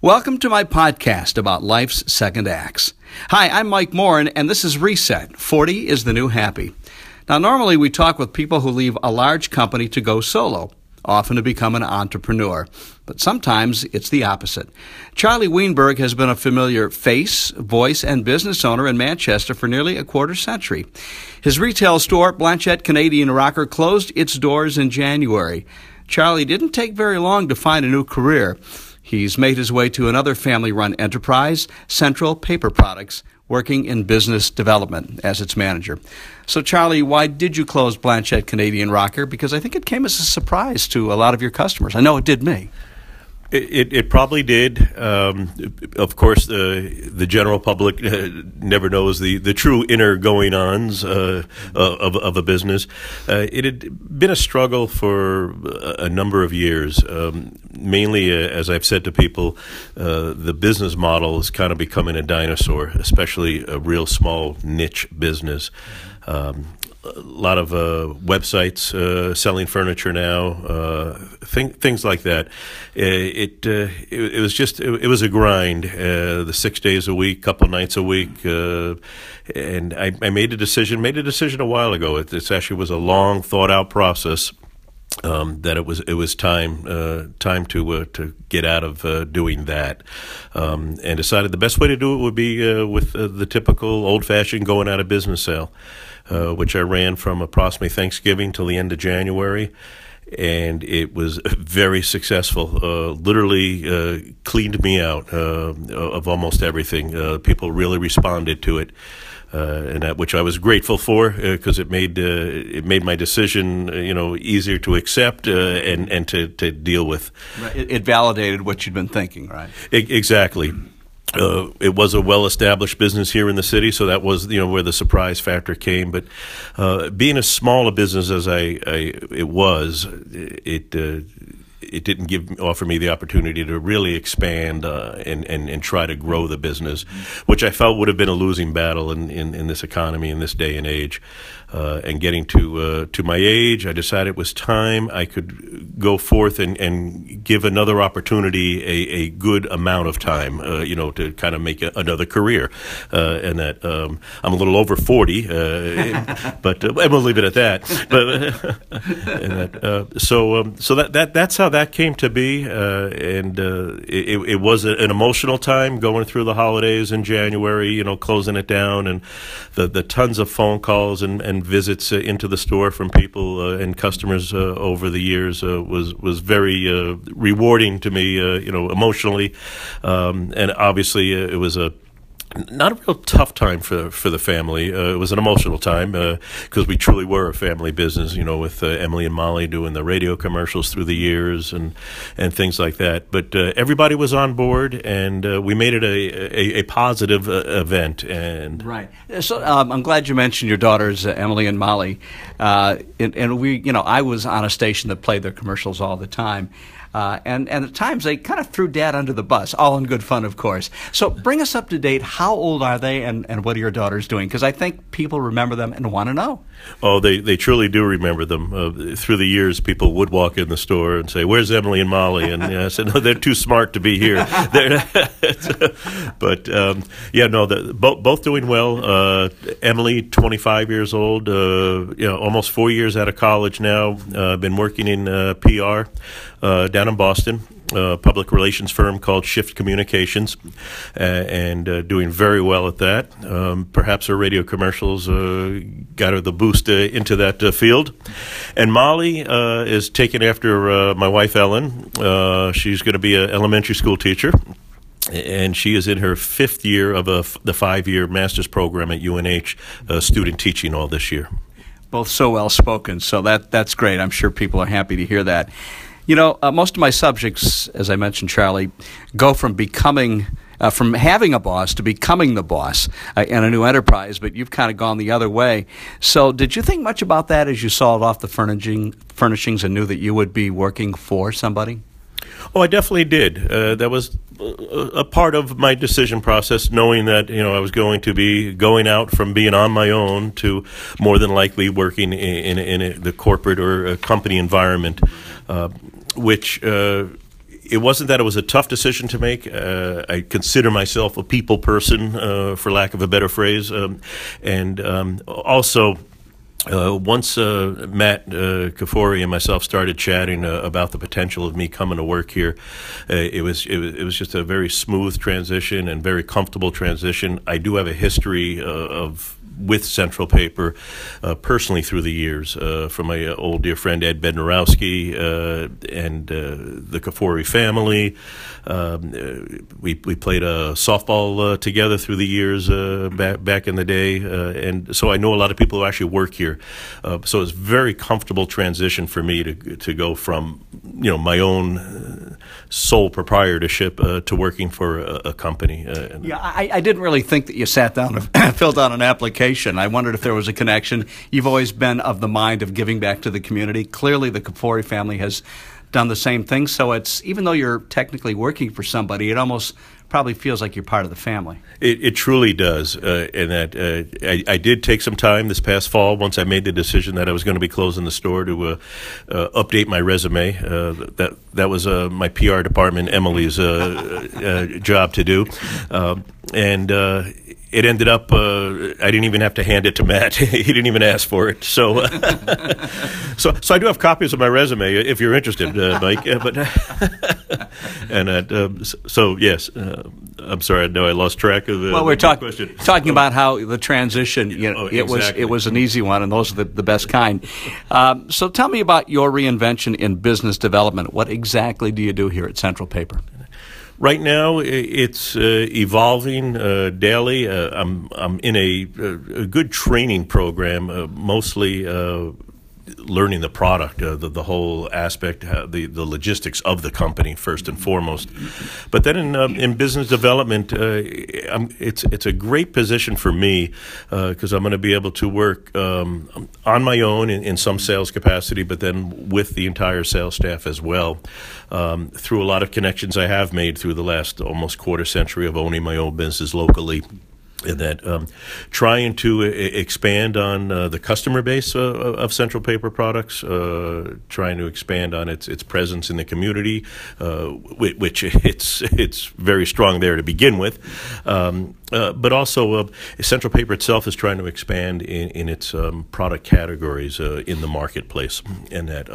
Welcome to my podcast about life's second acts. Hi, I'm Mike Morin, and this is Reset: 40 is the New Happy. Now, normally we talk with people who leave a large company to go solo, often to become an entrepreneur, but sometimes it's the opposite. Charlie Wienberg has been a familiar face, voice, and business owner in Manchester for nearly a quarter century. His retail store, Blanchet Canadian Rocker, closed its doors in January. Charlie didn't take very long to find a new career. He's made his way to another family-run enterprise, Central Paper Products, working in business development as its manager. So, Charlie, why did you close Blanchet Canadian Rocker? Because I think it came as a surprise to a lot of your customers. I know it did me. It probably did. Of course, the general public never knows the true inner going-ons of a business. It had been a struggle for a number of years. Mainly, as I've said to people, the business model is kind of becoming a dinosaur, especially a real small niche business. A lot of websites selling furniture now, things like that. It was a grind, the 6 days a week, couple nights a week, and I made a decision a while ago. It actually was a long, thought out process. That it was time to get out of doing that, and decided the best way to do it would be with the typical old-fashioned going out of business sale, which I ran from approximately Thanksgiving till the end of January. And it was very successful, literally cleaned me out of almost everything. People really responded to it, and which I was grateful for, because it made my decision, easier to accept and to deal with. Right. It validated what you'd been thinking, right? Exactly. It was a well-established business here in the city, so that was where the surprise factor came. But being as small a business as it didn't offer me the opportunity to really expand and try to grow the business, which I felt would have been a losing battle in this economy, in this day and age. And getting to my age, I decided it was time I could go forth and give another opportunity a good amount of time, to kind of make another career. And that I'm a little over 40, but we'll leave it at that. But so that's how that came to be, and it was an emotional time going through the holidays in January, closing it down, and the tons of phone calls and visits into the store from people and customers over the years was very rewarding to me, emotionally, and obviously it was not a real tough time for the family. It was an emotional time, because we truly were a family business, with Emily and Molly doing the radio commercials through the years and things like that. But everybody was on board, and we made it a positive event. And right. So I'm glad you mentioned your daughters, Emily and Molly. And we, I was on a station that played their commercials all the time. And at times they kind of threw Dad under the bus, all in good fun, of course. So bring us up to date. How old are they, and what are your daughters doing? Because I think people remember them and want to know. Oh, they truly do remember them. Through the years, people would walk in the store and say, "Where's Emily and Molly?" And I said, "No, they're too smart to be here." But both doing well. Emily, 25 years old, almost 4 years out of college now. Been working in PR. Down in Boston, a public relations firm called Shift Communications, and doing very well at that. Perhaps her radio commercials got her the boost into that field. And Molly is taking after my wife, Ellen. She's going to be an elementary school teacher. And she is in her fifth year of the five-year master's program at UNH, student teaching all this year. Both so well-spoken, so that's great. I'm sure people are happy to hear that. Most of my subjects, as I mentioned, Charlie, go from from having a boss to becoming the boss in a new enterprise, but you've kind of gone the other way. So did you think much about that as you sold off the furnishings and knew that you would be working for somebody? Oh, I definitely did. That was a part of my decision process, knowing that I was going to be going out from being on my own to more than likely working in the corporate or company environment, which It wasn't that it was a tough decision to make. I consider myself a people person, for lack of a better phrase. Once Matt Kafori and myself started chatting about the potential of me coming to work here, it was just a very smooth transition and very comfortable transition. I do have a history with Central Paper personally through the years, from my old dear friend Ed Bednarowski and the Kafori family. We played softball together through the years back in the day, and so I know a lot of people who actually work here. So it's very comfortable transition for me to go from my own sole proprietorship to working for a company. I didn't really think that you sat down and filled out an application. I wondered if there was a connection. You've always been of the mind of giving back to the community. Clearly, the Kafori family has done the same thing. So it's, even though you're technically working for somebody, it almost probably feels like you're part of the family. It truly does. I did take some time this past fall, once I made the decision that I was going to be closing the store, to update my resume. That was my PR department, Emily's job to do. It ended up, I didn't even have to hand it to Matt. He didn't even ask for it. So so I do have copies of my resume if you're interested, Mike. Yes, I'm sorry, I know I lost track of the question. Well, we're talking about how the transition, it was an easy one, and those are the best kind. So tell me about your reinvention in business development. What exactly do you do here at Central Paper? Right now, it's evolving daily. I'm in a good training program, mostly learning the product, the whole aspect, the logistics of the company first and foremost. But then in business development, it's a great position for me because I'm going to be able to work on my own in some sales capacity, but then with the entire sales staff as well. Through a lot of connections I have made through the last almost quarter century of owning my own business locally, and that trying to expand on the customer base of Central Paper Products, trying to expand on its presence in the community, which it's very strong there to begin with. But also, Central Paper itself is trying to expand in its product categories in the marketplace, and that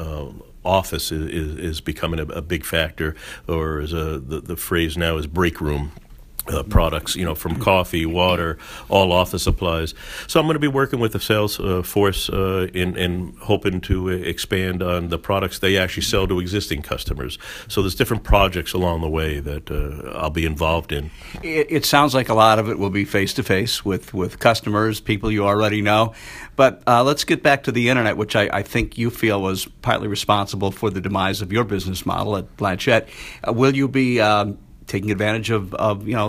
office is becoming a big factor, or as the phrase now is break room products, from coffee, water, all office supplies. So I'm going to be working with the sales force in hoping to expand on the products they actually sell to existing customers. So there's different projects along the way that I'll be involved in. It sounds like a lot of it will be face-to-face with customers, people you already know. But let's get back to the Internet, which I think you feel was partly responsible for the demise of your business model at Blanchet. Will you be taking advantage of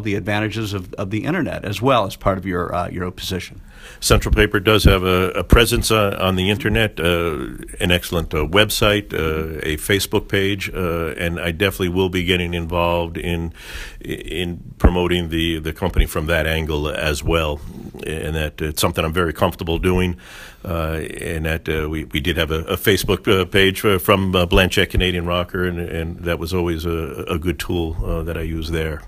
the advantages of the Internet as well as part of your position? Central Paper does have a presence on the Internet, an excellent website, a Facebook page, and I definitely will be getting involved in promoting the company from that angle as well, and that it's something I'm very comfortable doing, and that we did have a Facebook page from Blanchet Canadian Rocker, and that was always a good tool that I use there.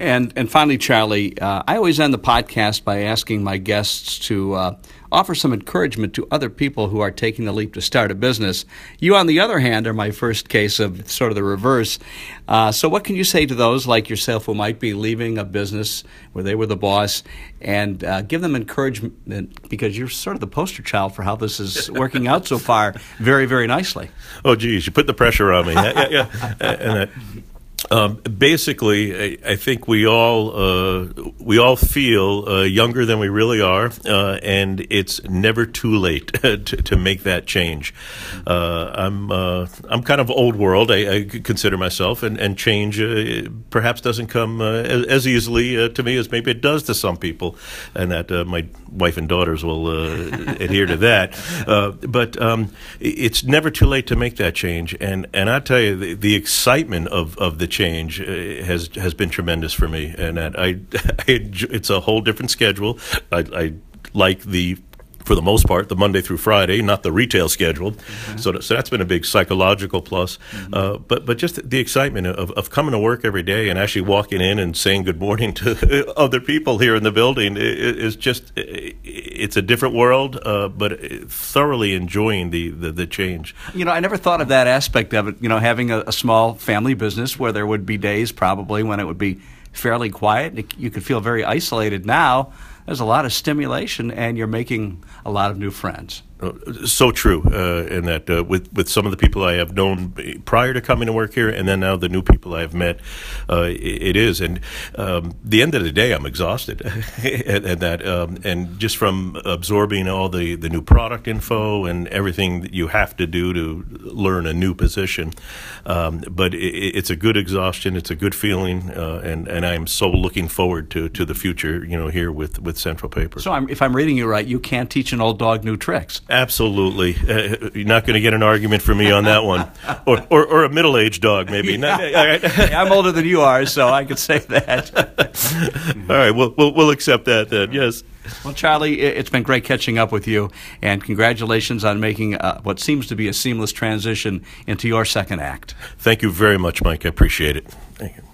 And finally, Charlie, I always end the podcast by asking my guests to offer some encouragement to other people who are taking the leap to start a business. You, on the other hand, are my first case of sort of the reverse. So what can you say to those like yourself who might be leaving a business where they were the boss, and give them encouragement, because you're sort of the poster child for how this is working out so far very, very nicely? Oh, geez, you put the pressure on me. Yeah. Basically, I think we all feel younger than we really are, and it's never too late to make that change. I'm kind of old world, I consider myself, and change perhaps doesn't come as easily to me as maybe it does to some people, and that my wife and daughters will adhere to that. But it's never too late to make that change, and I tell you, the excitement of the change has been tremendous for me, and it's a whole different schedule. I like the for the most part, the Monday through Friday, not the retail schedule. Mm-hmm. So that's been a big psychological plus. Mm-hmm. But just the excitement of coming to work every day and actually walking in and saying good morning to other people here in the building is just, it's a different world, but thoroughly enjoying the change. You know, I never thought of that aspect of it, you know, having a small family business where there would be days probably when it would be fairly quiet. You could feel very isolated now. There's a lot of stimulation, and you're making a lot of new friends. So true, in that with some of the people I have known prior to coming to work here, and then now the new people I have met, it is. And the end of the day, I'm exhausted, and that, and just from absorbing all the new product info and everything that you have to do to learn a new position. But it's a good exhaustion. It's a good feeling, and I am so looking forward to the future. You know, here with Central Paper. So if I'm reading you right, you can't teach an old dog new tricks. Absolutely. You're not going to get an argument from me on that one. Or a middle-aged dog, maybe. Yeah. Hey, I'm older than you are, so I can say that. All right, we'll accept that then, yes. Well, Charlie, it's been great catching up with you, and congratulations on making what seems to be a seamless transition into your second act. Thank you very much, Mike. I appreciate it. Thank you.